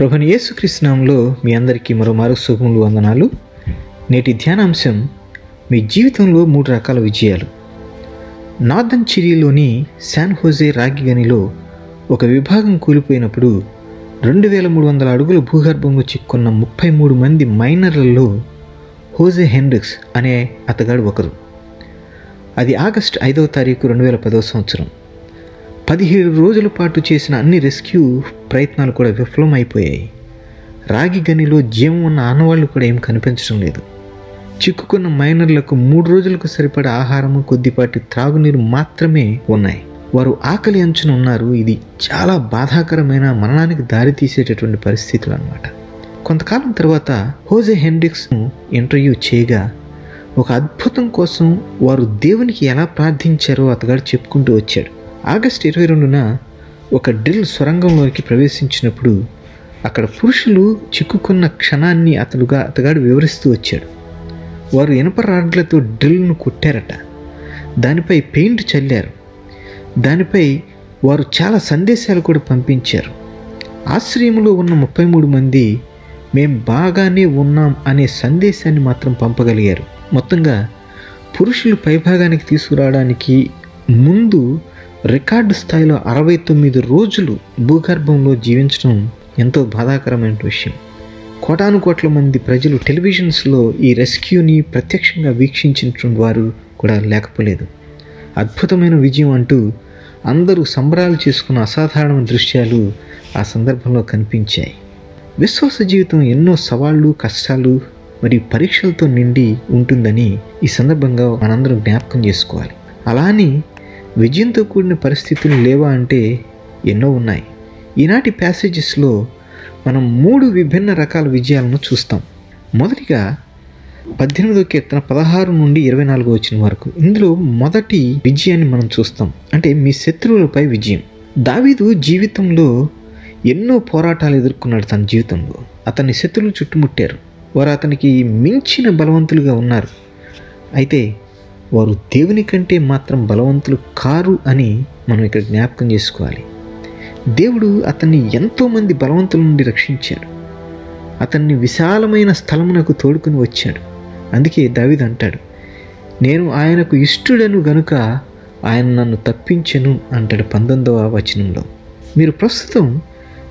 ప్రభుని యేసుక్రీస్తు నామములో మీ అందరికీ మరోమారు శుభములు వందనాలు. నేటి ధ్యానాంశం, మీ జీవితంలో 3 రకాల విజయాలు. నార్దన్ చిలీలోని శాన్ హోజే రాగి గనిలో ఒక విభాగం కూలిపోయినప్పుడు 2300 అడుగుల భూగర్భంలో చిక్కున్న 33 మంది మైనర్లలో హోజే హెండ్రిక్స్ అనే అతగాడు ఒకరు. అది ఆగస్టు 5వ తారీఖు 2010 సంవత్సరం. 17 రోజుల పాటు చేసిన అన్ని రెస్క్యూ ప్రయత్నాలు కూడా విఫలం అయిపోయాయి. రాగి గనిలో జీవం ఉన్న ఆనవాళ్లు కూడా ఏం కనిపించడం లేదు. చిక్కుకున్న మైనర్లకు 3 రోజులకు సరిపడే ఆహారము, కొద్దిపాటి త్రాగునీరు మాత్రమే ఉన్నాయి. వారు ఆకలి అంచున ఉన్నారు. ఇది చాలా బాధాకరమైన, మరణానికి దారితీసేటటువంటి పరిస్థితులు అన్నమాట. కొంతకాలం తర్వాత హోజే హెండ్రిక్స్ను ఇంటర్వ్యూ చేయగా ఒక అద్భుతం కోసం వారు దేవునికి ఎలా ప్రార్థించారో అతగాడు చెప్పుకుంటూ వచ్చాడు. ఆగస్టు 22న ఒక డ్రిల్ సొరంగంలోకి ప్రవేశించినప్పుడు అక్కడ పురుషులు చిక్కుకున్న క్షణాన్ని అతగాడు వివరిస్తూ వచ్చాడు. వారు ఇనప రాడ్లతో డ్రిల్ను కొట్టారట, దానిపై పెయింట్ చల్లారు, దానిపై వారు చాలా సందేశాలు కూడా పంపించారు. ఆశ్రయంలో ఉన్న 33 మంది మేం బాగానే ఉన్నాం అనే సందేశాన్ని మాత్రం పంపగలిగారు. మొత్తంగా పురుషులు పైభాగానికి తీసుకురావడానికి ముందు రికార్డు స్థాయిలో 69 రోజులు భూగర్భంలో జీవించడం ఎంతో బాధాకరమైన విషయం. కోటానుకోట్ల మంది ప్రజలు టెలివిజన్స్లో ఈ రెస్క్యూని ప్రత్యక్షంగా వీక్షించిన వారు కూడా లేకపోలేదు. అద్భుతమైన విజయం అంటూ అందరూ సంబరాలు చేసుకున్న అసాధారణమైన దృశ్యాలు ఆ సందర్భంలో కనిపించాయి. విశ్వాస జీవితం ఎన్నో సవాళ్లు, కష్టాలు మరియు పరీక్షలతో నిండి ఉంటుందని ఈ సందర్భంగా మనందరం జ్ఞాపకం చేసుకోవాలి. అలానే విజయంతో కూడిన పరిస్థితులు లేవా అంటే ఎన్నో ఉన్నాయి. ఈనాటి ప్యాసేజెస్లో మనం 3 విభిన్న రకాల విజయాలను చూస్తాం. మొదటిగా 18వ కీర్తన 16 నుండి 24 వచనం వరకు. ఇందులో మొదటి విజయాన్ని మనం చూస్తాం, అంటే మీ శత్రువులపై విజయం. దావీదు జీవితంలో ఎన్నో పోరాటాలు ఎదుర్కొన్నాడు. తన జీవితంలో అతన్ని శత్రువులు చుట్టుముట్టారు. వారు అతనికి మించిన బలవంతులుగా ఉన్నారు. అయితే వారు దేవుని కంటే మాత్రం బలవంతులు కారు అని మనం ఇక్కడ జ్ఞాపకం చేసుకోవాలి. దేవుడు అతన్ని ఎంతోమంది బలవంతుల నుండి రక్షించాడు. అతన్ని విశాలమైన స్థలమునకు తోడుకుని వచ్చాడు. అందుకే దావీదు అంటాడు, నేను ఆయనకు ఇష్టడను గనుక ఆయన నన్ను తప్పించెను అంటాడు 19వ వచనంలో. మీరు ప్రస్తుతం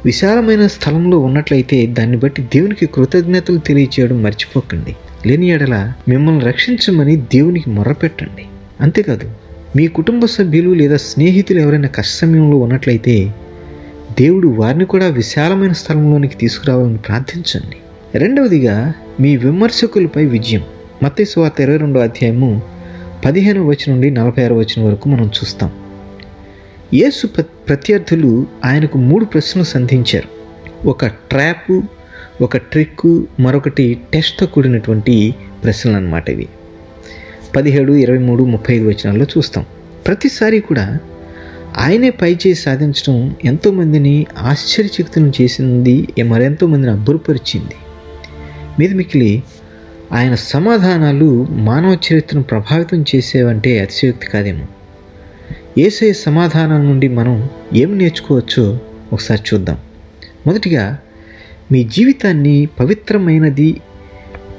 విశాలమైన స్థలంలో ఉన్నట్లయితే దాన్ని బట్టి దేవునికి కృతజ్ఞతలు తెలియచేయడం మర్చిపోకండి. లేని ఎడల మిమ్మల్ని రక్షించమని దేవునికి మొరపెట్టండి. అంతేకాదు, మీ కుటుంబ సభ్యులు లేదా స్నేహితులు ఎవరైనా కష్ట సమయంలో ఉన్నట్లయితే దేవుడు వారిని కూడా విశాలమైన స్థలంలోనికి తీసుకురావాలని ప్రార్థించండి. రెండవదిగా మీ విమర్శకులపై విజయం. మత్తయి సువార్త 22వ అధ్యాయము 15వ వచనం నుండి 46వ వచనం వరకు మనం చూస్తాం. యేసు ప్రత్యర్థులు ఆయనకు 3 ప్రశ్నలు సంధించారు. ఒక ట్రాప్, ఒక ట్రిక్, మరొకటి టెస్ట్తో కూడినటువంటి ప్రశ్నలు అన్నమాట. ఇవి 17, 23, 35 వచనాల్లో చూస్తాం. ప్రతిసారి కూడా ఆయనే పైచేసి సాధించడం ఎంతోమందిని ఆశ్చర్యచకితులను చేసింది, మరెంతో మందిని అబ్బురపరిచింది. మీద మిక్కిలి ఆయన సమాధానాలు మానవ చరిత్రను ప్రభావితం చేసేవంటే అతిశయోక్తి కాదేమో. యేసయ్య సమాధానాల నుండి మనం ఏమి నేర్చుకోవచ్చో ఒకసారి చూద్దాం. మొదటిగా, మీ జీవితాన్ని పవిత్రమైనది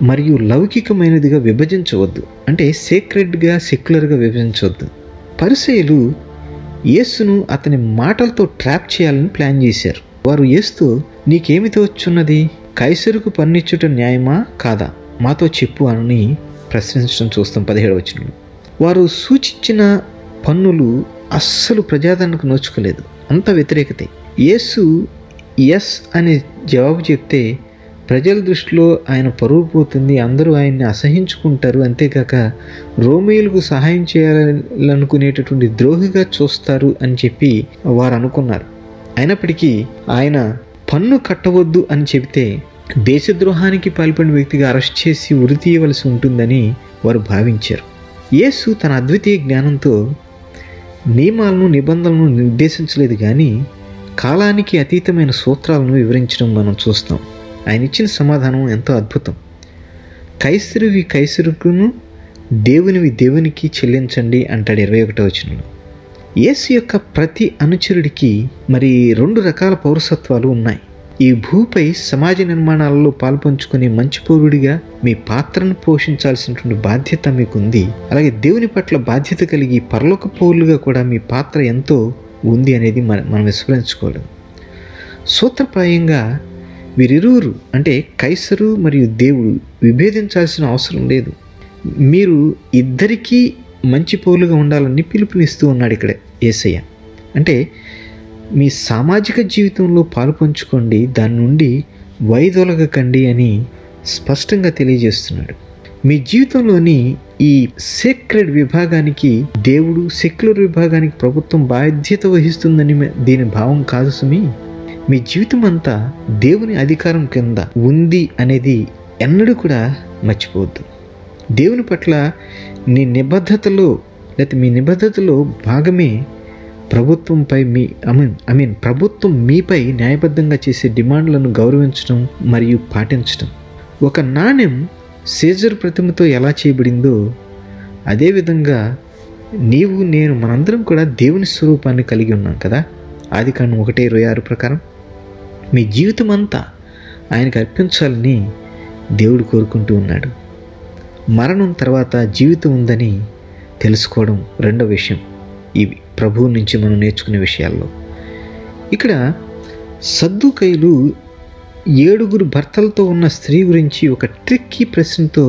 మరియు లౌకికమైనదిగా విభజించవద్దు, అంటే సీక్రెట్గా సెక్యులర్గా విభజించవద్దు. పరిసయ్యులు యేసును అతని మాటలతో ట్రాప్ చేయాలని ప్లాన్ చేశారు. వారు యేసుతో, నీకేమి తోచున్నది, కైసరుకు పన్నిచ్చుట న్యాయమా కాదా, మాతో చెప్పు అని ప్రశ్నించడం చూస్తాం 17వ వచనంలో. వారు సూచించిన పన్నులు అస్సలు ప్రజాదరణకు నోచుకోలేదు, అంత వ్యతిరేకతే. యేసు ఎస్ అనే జవాబు చెప్తే ప్రజల దృష్టిలో ఆయన పరువు పోతుంది, అందరూ ఆయన్ని అసహించుకుంటారు. అంతేకాక రోమీయులకు సహాయం చేయాలనుకునేటటువంటి ద్రోహిగా చూస్తారు అని చెప్పి వారు అనుకున్నారు. అయినప్పటికీ ఆయన పన్ను కట్టవద్దు అని చెబితే దేశద్రోహానికి పాల్పడిన వ్యక్తిగా అరెస్ట్ చేసి ఉరి తీయవలసి ఉంటుందని వారు భావించారు. యేసు తన అద్వితీయ జ్ఞానంతో నియమాలను, నిబంధనలను నిర్దేశించలేదు, కానీ కాలానికి అతీతమైన సూత్రాలను వివరించడం మనం చూస్తాం. ఆయన ఇచ్చిన సమాధానం ఎంతో అద్భుతం. కైసరువి కైసరుకును, దేవునివి దేవునికి చెల్లించండి అంటాడు 21వ వచనంలో. యేసు యొక్క ప్రతి అనుచరుడికి మరి 2 రకాల పౌరసత్వాలు ఉన్నాయి. ఈ భూపై సమాజ నిర్మాణాలలో పాల్పంచుకునే మంచి పౌరుడిగా మీ పాత్రను పోషించాల్సినటువంటి బాధ్యత మీకుంది. అలాగే దేవుని పట్ల బాధ్యత కలిగి పరలోక పౌరులుగా కూడా మీ పాత్ర ఎంతో ఉంది అనేది మనం విస్మరించుకోలేము. సూత్రప్రాయంగా వీరిరువురు అంటే కైసరు మరియు దేవుడు విభేదించాల్సిన అవసరం లేదు. మీరు ఇద్దరికీ మంచి పౌరులుగా ఉండాలని పిలుపునిస్తూ ఉన్నాడు ఇక్కడ యేసయ్య. అంటే మీ సామాజిక జీవితంలో పాలుపంచుకోండి, దాని నుండి వైదొలగకండి అని స్పష్టంగా తెలియజేస్తున్నాడు. మీ జీవితంలోని ఈ సీక్రెట్ విభాగానికి దేవుడు, సెక్యులర్ విభాగానికి ప్రభుత్వం బాధ్యత వహిస్తుందని దీని భావం కాదు సుమి. మీ జీవితం అంతా దేవుని అధికారం కింద ఉంది అనేది ఎన్నడూ కూడా మర్చిపోవద్దు. దేవుని పట్ల నీ నిబద్ధతలో లేకపోతే మీ నిబద్ధతలో భాగమే ప్రభుత్వంపై మీ ప్రభుత్వం మీపై న్యాయబద్ధంగా చేసే డిమాండ్లను గౌరవించడం మరియు పాటించడం. ఒక నాణ్యం సీజర్ ప్రతిమతో ఎలా చేయబడిందో అదేవిధంగా నీవు, నేను, మనందరం కూడా దేవుని స్వరూపాన్ని కలిగి ఉన్నాం కదా. ఆదికాండం 1:26 ప్రకారం మీ జీవితం అంతా ఆయనకు అర్పించాలని దేవుడు కోరుకుంటూ ఉన్నాడు. మరణం తర్వాత జీవితం ఉందని తెలుసుకోవడం రెండో విషయం. ఇవి ప్రభువు నుంచి మనం నేర్చుకునే విషయాల్లో. ఇక్కడ సద్దూకయ్యులు 7 భర్తలతో ఉన్న స్త్రీ గురించి ఒక ట్రిక్కీ ప్రశ్నతో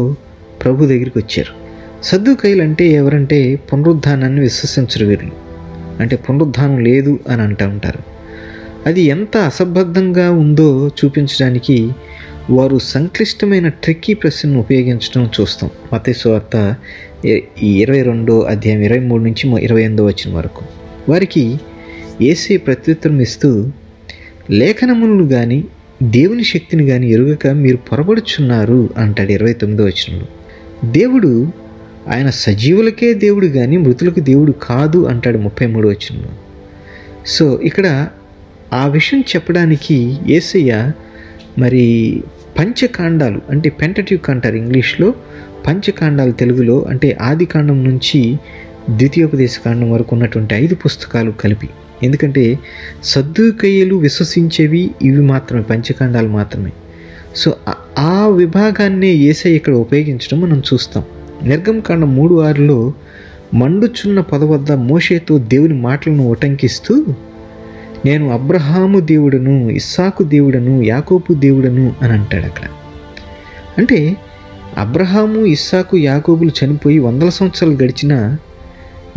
ప్రభు దగ్గరికి వచ్చారు. సద్దూకయ్యులు అంటే ఎవరంటే పునరుద్ధానాన్ని విశ్వసించరు వీరులు. అంటే పునరుద్ధానం లేదు అని అంటూ ఉంటారు. అది ఎంత అసంబద్ధంగా ఉందో చూపించడానికి వారు సంక్లిష్టమైన ట్రిక్కీ ప్రశ్నను ఉపయోగించడం చూస్తాం. మత్తయి సువార్త 22వ అధ్యాయం 23 నుంచి 28 వచనం వరకు. వారికి యేసే ప్రత్యుత్తరం ఇస్తూ, లేఖనములను కానీ దేవుని శక్తిని కానీ ఎరుగక మీరు పొరబడుచున్నారు అంటాడు 29వ వచనంలో. దేవుడు ఆయన సజీవులకే దేవుడు కానీ మృతులకు దేవుడు కాదు అంటాడు 33వ వచనంలో. సో ఇక్కడ ఆ విషయం చెప్పడానికి యేసయ్య మరి పంచకాండాలు అంటే పెంటట్యూక్ అంటారు ఇంగ్లీష్లో, పంచకాండాలు తెలుగులో అంటే ఆది కాండం నుంచి ద్వితీయోపదేశ కాండం వరకు ఉన్నటువంటి 5 పుస్తకాలు కలిపి. ఎందుకంటే సద్దూకయ్యులు విశ్వసించేవి ఇవి మాత్రమే, పంచకాండాలు మాత్రమే. సో ఆ విభాగాన్నే యేసయ్య ఇక్కడ ఉపయోగించడం మనం చూస్తాం. నిర్గమకాండం 3:6లో మండుచున్న పొద వద్ద మోషేతో దేవుని మాటలను ఉటంకిస్తూ, నేను అబ్రహాము దేవుడను, ఇస్సాకు దేవుడను, యాకోబు దేవుడను అని అంటాడు అక్కడ. అంటే అబ్రహాము, ఇస్సాకు, యాకోబులు చనిపోయి 100 సంవత్సరాలు గడిచినా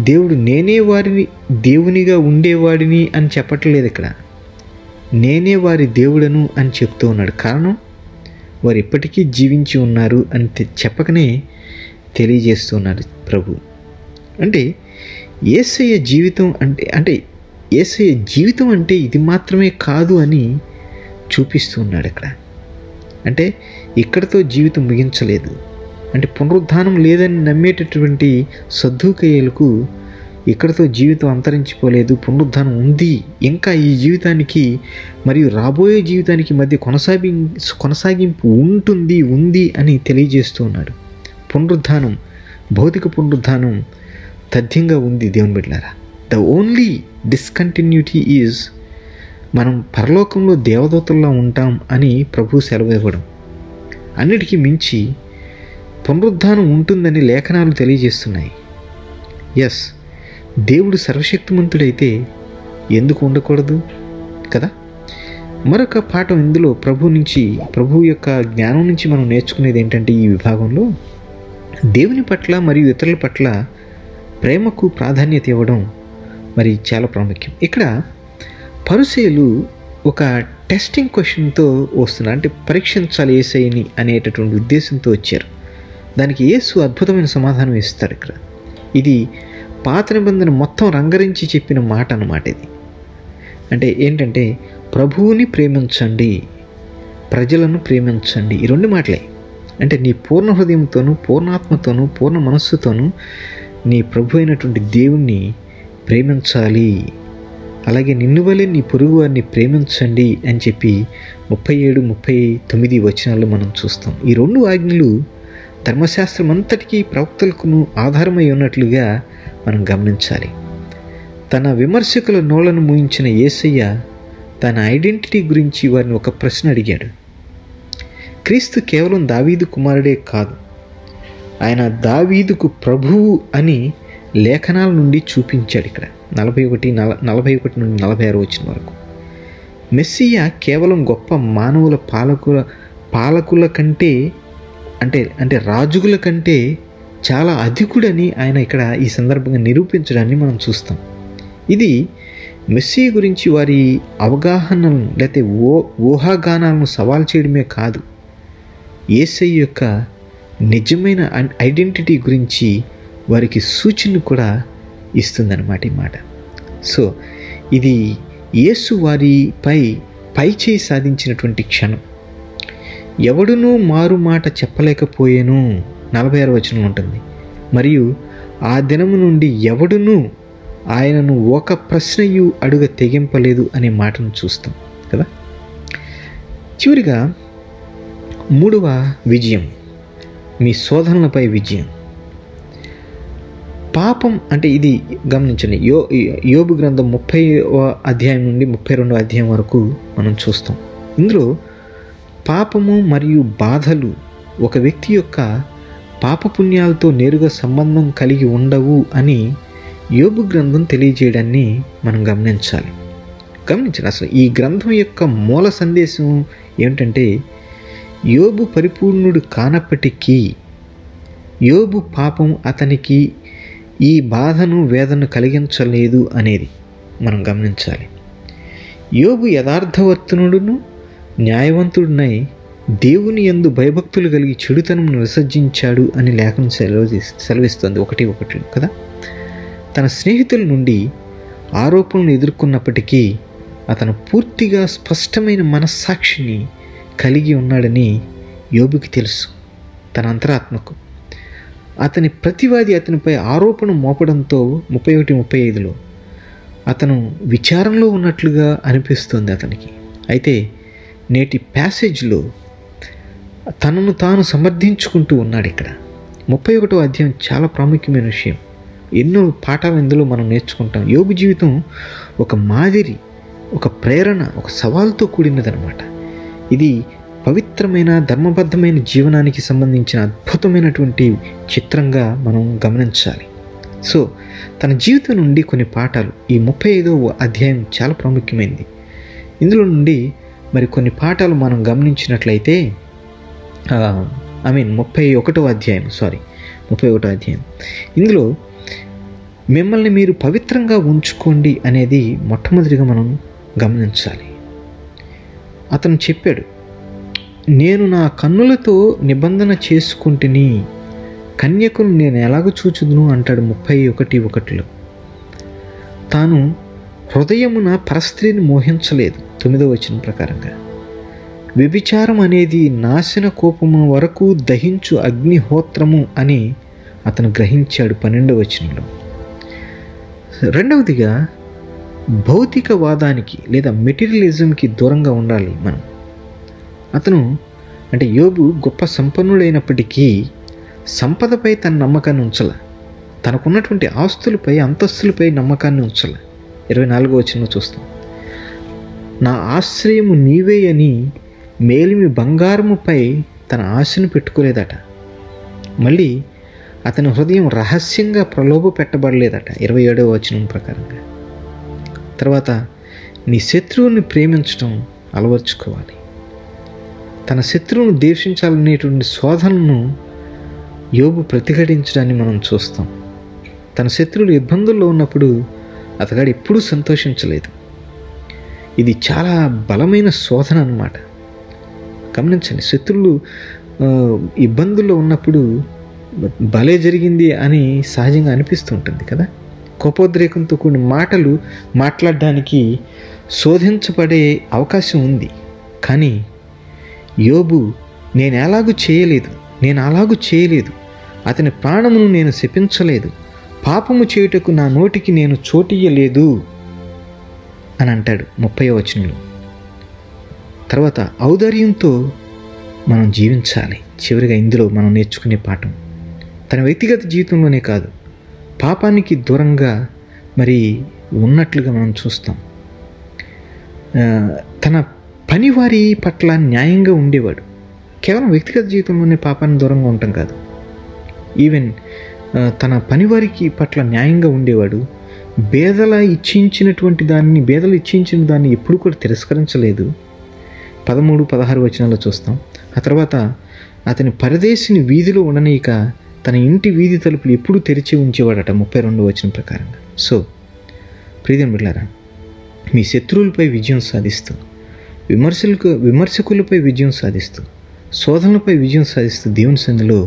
దేవుడు నేనే వారిని దేవునిగా ఉండేవాడిని అని చెప్పట్లేదు. ఇక్కడ నేనే వారి దేవుడను అని చెప్తూ ఉన్నాడు. కారణం వారు ఇప్పటికీ జీవించి ఉన్నారు అని చెప్పకనే తెలియజేస్తున్నారు ప్రభు. అంటే యేసయ్య జీవితం అంటే యేసయ్య జీవితం అంటే ఇది మాత్రమే కాదు అని చూపిస్తూ ఉన్నాడు ఇక్కడ. అంటే ఇక్కడతో జీవితం ముగించలేదు. అంటే పునరుద్ధానం లేదని నమ్మేటటువంటి సద్దూకయ్యులకు ఇక్కడతో జీవితం అంతరించిపోలేదు, పునరుద్ధానం ఉంది. ఇంకా ఈ జీవితానికి మరియు రాబోయే జీవితానికి మధ్య కొనసాగింపు ఉంది అని తెలియజేస్తూ ఉన్నాడు. పునరుద్ధానం, భౌతిక పునరుద్ధానం తథ్యంగా ఉంది దేవుని బిడ్డలారా. ద ఓన్లీ డిస్కంటిన్యూటీ ఈజ్ మనం పరలోకంలో దేవదూతల్లో ఉంటాం అని ప్రభు సెలవు ఇవ్వడం. అన్నిటికీ మించి పునరుద్ధానం ఉంటుందని లేఖనాలు తెలియజేస్తున్నాయి. ఎస్, దేవుడు సర్వశక్తిమంతుడైతే ఎందుకు ఉండకూడదు కదా. మరొక పాఠం ఇందులో ప్రభు యొక్క జ్ఞానం నుంచి మనం నేర్చుకునేది ఏంటంటే, ఈ విభాగంలో దేవుని పట్ల మరియు ఇతరుల పట్ల ప్రేమకు ప్రాధాన్యత ఇవ్వడం మరి చాలా ప్రాముఖ్యం. ఇక్కడ పరిసయ్యులు ఒక టెస్టింగ్ క్వశ్చన్తో వస్తున్నారు. అంటే పరీక్షించాలి యేసయ్యని అనేటటువంటి ఉద్దేశంతో వచ్చారు. దానికి యేసు అద్భుతమైన సమాధానం ఇస్తాడు ఇక్కడ. ఇది పాత నిబంధన మొత్తం రంగరించి చెప్పిన మాట అన్నమాట. ఇది అంటే ఏంటంటే, ప్రభువుని ప్రేమించండి, ప్రజలను ప్రేమించండి. ఈ 2 మాటలే. అంటే నీ పూర్ణ హృదయంతోనూ, పూర్ణాత్మతోనూ, పూర్ణ మనస్సుతోనూ నీ ప్రభు అయినటువంటి దేవుణ్ణి ప్రేమించాలి, అలాగే నిన్ను వలె నీ పొరుగు వారిని ప్రేమించండి అని చెప్పి 37, 39 వచనాల్లో మనం చూస్తాం. ఈ 2 ఆజ్ఞలు ధర్మశాస్త్రం అంతటికీ ప్రవక్తలకును ఆధారమై ఉన్నట్లుగా మనం గమనించాలి. తన విమర్శకుల నోళ్లను మూయించిన యేసయ్య తన ఐడెంటిటీ గురించి వారిని ఒక ప్రశ్న అడిగాడు. క్రీస్తు కేవలం దావీదు కుమారుడే కాదు, ఆయన దావీదుకు ప్రభువు అని లేఖనాల నుండి చూపించాడు. ఇక్కడ 41 నుండి 46 వచనం వరకు మెస్సియా కేవలం గొప్ప మానవుల పాలకుల కంటే అంటే రాజుల కంటే చాలా అధికుడని ఆయన ఇక్కడ ఈ సందర్భంగా నిరూపించడాన్ని మనం చూస్తాం. ఇది మెస్సియా గురించి వారి అవగాహనలను లేకపోతే ఊహాగానాలను సవాల్ చేయడమే కాదు, యేసయ్య యొక్క నిజమైన ఐడెంటిటీ గురించి వారికి సూచన కూడా ఇస్తుందన్నమాట ఈ మాట. సో ఇది యేసు వారిపై పైచేయి సాధించినటువంటి క్షణం. ఎవడునూ మారు మాట చెప్పలేకపోయేను, 46 వచనం ఉంటుంది. మరియు ఆ దినము నుండి ఎవడునూ ఆయనను ఒక ప్రశ్నయు అడుగ తెగింపలేదు అనే మాటను చూస్తాం కదా. చివరిగా 3వ విజయం, మీ శోధనలపై విజయం. పాపం అంటే ఇది గమనించండి, యోబు గ్రంథం 30వ అధ్యాయం నుండి 32వ అధ్యాయం వరకు మనం చూస్తాం. ఇందులో పాపము మరియు బాధలు ఒక వ్యక్తి యొక్క పాపపుణ్యాలతో నేరుగా సంబంధం కలిగి ఉండవు అని యోబు గ్రంథం తెలియజేయడాన్ని మనం గమనించాలి. అసలు ఈ గ్రంథం యొక్క మూల సందేశం ఏమిటంటే, యోబు పరిపూర్ణుడు కానప్పటికీ యోబు పాపం అతనికి ఈ బాధను వేదనను కలిగించలేదు అనేది మనం గమనించాలి. యోబు యథార్థవర్తనుడును న్యాయవంతుడునై దేవుని యందు భయభక్తులు కలిగి చెడుతనమును విసర్జించాడు అని లేఖను సెలవిస్తుంది 1:1 కదా. తన స్నేహితుల నుండి ఆరోపణలు ఎదుర్కొన్నప్పటికీ అతను పూర్తిగా స్పష్టమైన మనస్సాక్షిని కలిగి ఉన్నాడని యోబుకి తెలుసు. తన అంతరాత్మకు అతని ప్రతివాది అతనిపై ఆరోపణ మోపడంతో 31-35 అతను విచారంలో ఉన్నట్లుగా అనిపిస్తుంది అతనికి. అయితే నేటి ప్యాసేజ్లో తనను తాను సమర్థించుకుంటూ ఉన్నాడు. ఇక్కడ 31వ అధ్యాయం చాలా ప్రాముఖ్యమైన విషయం, ఎన్నో పాఠాలు ఇందులో మనం నేర్చుకుంటాం. యోబు జీవితం ఒక మాదిరి, ఒక ప్రేరణ, ఒక సవాల్తో కూడినదనమాట. ఇది పవిత్రమైన ధర్మబద్ధమైన జీవనానికి సంబంధించిన అద్భుతమైనటువంటి చిత్రంగా మనం గమనించాలి. సో తన జీవితం నుండి కొన్ని పాఠాలు, ఈ 35వ అధ్యాయం చాలా ప్రాముఖ్యమైనది. ఇందులో నుండి మరి కొన్ని పాఠాలు మనం గమనించినట్లయితే, 31వ అధ్యాయం, ఇందులో మిమ్మల్ని మీరు పవిత్రంగా ఉంచుకోండి అనేది మొట్టమొదటిగా మనం గమనించాలి. అతను చెప్పాడు, నేను నా కన్నులతో నిబంధన చేసుకుంటుని, కన్యకును నేను ఎలాగ చూచుదును అంటాడు 31:1. తాను హృదయమున పరస్త్రీని మోహించలేదు, 9వ వచనం ప్రకారంగా. వ్యభిచారం అనేది నాశన కోపము వరకు దహించు అగ్నిహోత్రము అని అతను గ్రహించాడు, 12వ వచనంలో. రెండవదిగా భౌతికవాదానికి లేదా మెటీరియలిజంకి దూరంగా ఉండాలి మనం. అతను అంటే యోబు గొప్ప సంపన్నుడైనప్పటికీ సంపదపై తన నమ్మకాన్ని ఉంచల, తనకున్నటువంటి ఆస్తులపై అంతస్తులపై నమ్మకాన్ని ఉంచల. 24వ వచనంలో చూస్తాం, నా ఆశ్రయము నీవే అని మేలిమి బంగారముపై తన ఆశను పెట్టుకోలేదట. మళ్ళీ అతని హృదయం రహస్యంగా ప్రలోభ పెట్టబడలేదట, 27వ వచనం ప్రకారంగా. తర్వాత నీ శత్రువుని ప్రేమించడం అలవర్చుకోవాలి. తన శత్రువును ద్వేషించాలనేటువంటి శోధనను యోబు ప్రతిఘటించడాన్ని మనం చూస్తాం. తన శత్రువులు ఇబ్బందుల్లో ఉన్నప్పుడు అతగాడు ఎప్పుడూ సంతోషించలేదు. ఇది చాలా బలమైన శోధన అన్నమాట. గమనించండి, శత్రువులు ఇబ్బందుల్లో ఉన్నప్పుడు భలే జరిగింది అని సహజంగా అనిపిస్తుంటుంది కదా. కోపోద్రేకంతో కూడిన మాటలు మాట్లాడడానికి శోధించబడే అవకాశం ఉంది. కానీ యోబు నేను అలాగూ చేయలేదు, అతని ప్రాణమును నేను శపించలేదు, పాపము చేయుటకు నా నోటికి నేను చోటియ్యలేదు అని అంటాడు 30వ వచనంలో. తర్వాత ఔదార్యంతో మనం జీవించాలి. చివరిగా ఇందులో మనం నేర్చుకునే పాఠం, తన వ్యక్తిగత జీవితంలోనే కాదు పాపానికి దూరంగా మరి ఉన్నట్లుగా మనం చూస్తాం. తన పనివారి పట్ల న్యాయంగా ఉండేవాడు. కేవలం వ్యక్తిగత జీవితంలోనే పాపాన్ని దూరంగా ఉండటం కాదు, ఈవెన్ తన పనివారికి పట్ల న్యాయంగా ఉండేవాడు. బేదలు ఇచ్చించిన దాన్ని ఎప్పుడు కూడా తిరస్కరించలేదు. 13-16 వచనాల్లో చూస్తాం. ఆ తర్వాత అతని పరదేశిని వీధిలో ఉండనీయక తన ఇంటి వీధి తలుపులు ఎప్పుడు తెరిచి ఉంచేవాడట, 32 వచనం ప్రకారంగా. సో ప్రియమైన బిడ్డలారా, మీ శత్రువులపై విజయం సాధిస్తూ, విమర్శకులపై విజయం సాధిస్తూ, శోధనలపై విజయం సాధిస్తూ దేవుని సన్నిధిలో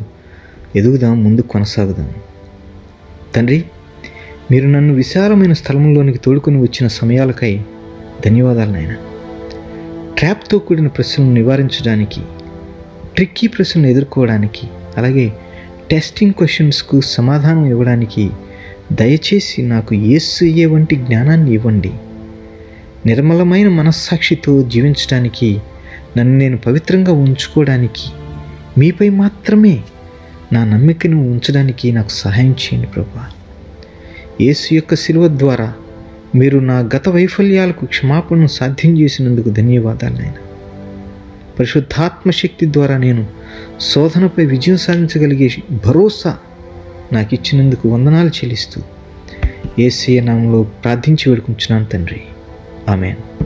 ఎదుగుదాం, ముందు కొనసాగుదాం. తండ్రి, మీరు నన్ను విశాలమైన స్థలంలోనికి తోడుకొని వచ్చిన సమయాలకై ధన్యవాదాలు నాయన. ట్రాప్తో కూడిన ప్రశ్నలను నివారించడానికి, ట్రిక్కీ ప్రశ్నలను ఎదుర్కోవడానికి, అలాగే టెస్టింగ్ క్వశ్చన్స్కు సమాధానం ఇవ్వడానికి దయచేసి నాకు యేసయ్య వంటి జ్ఞానాన్ని ఇవ్వండి. నిర్మలమైన మనస్సాక్షితో జీవించడానికి, నన్ను నేను పవిత్రంగా ఉంచుకోవడానికి, మీపై మాత్రమే నా నమ్మికను ఉంచడానికి నాకు సహాయం చేయండి ప్రభువా. యేసు యొక్క శిలువ ద్వారా మీరు నా గత వైఫల్యాలకు క్షమాపణను సాధ్యం చేసినందుకు ధన్యవాదాలు నాయన. పరిశుద్ధాత్మ శక్తి ద్వారా నేను శోధనపై విజయం సాధించగలిగే భరోసా నాకు ఇచ్చినందుకు వందనాలు చెల్లిస్తూ యేసయ్య నామములో ప్రార్థించి వేడుకుంటున్నాను తండ్రి. ఆమేన్.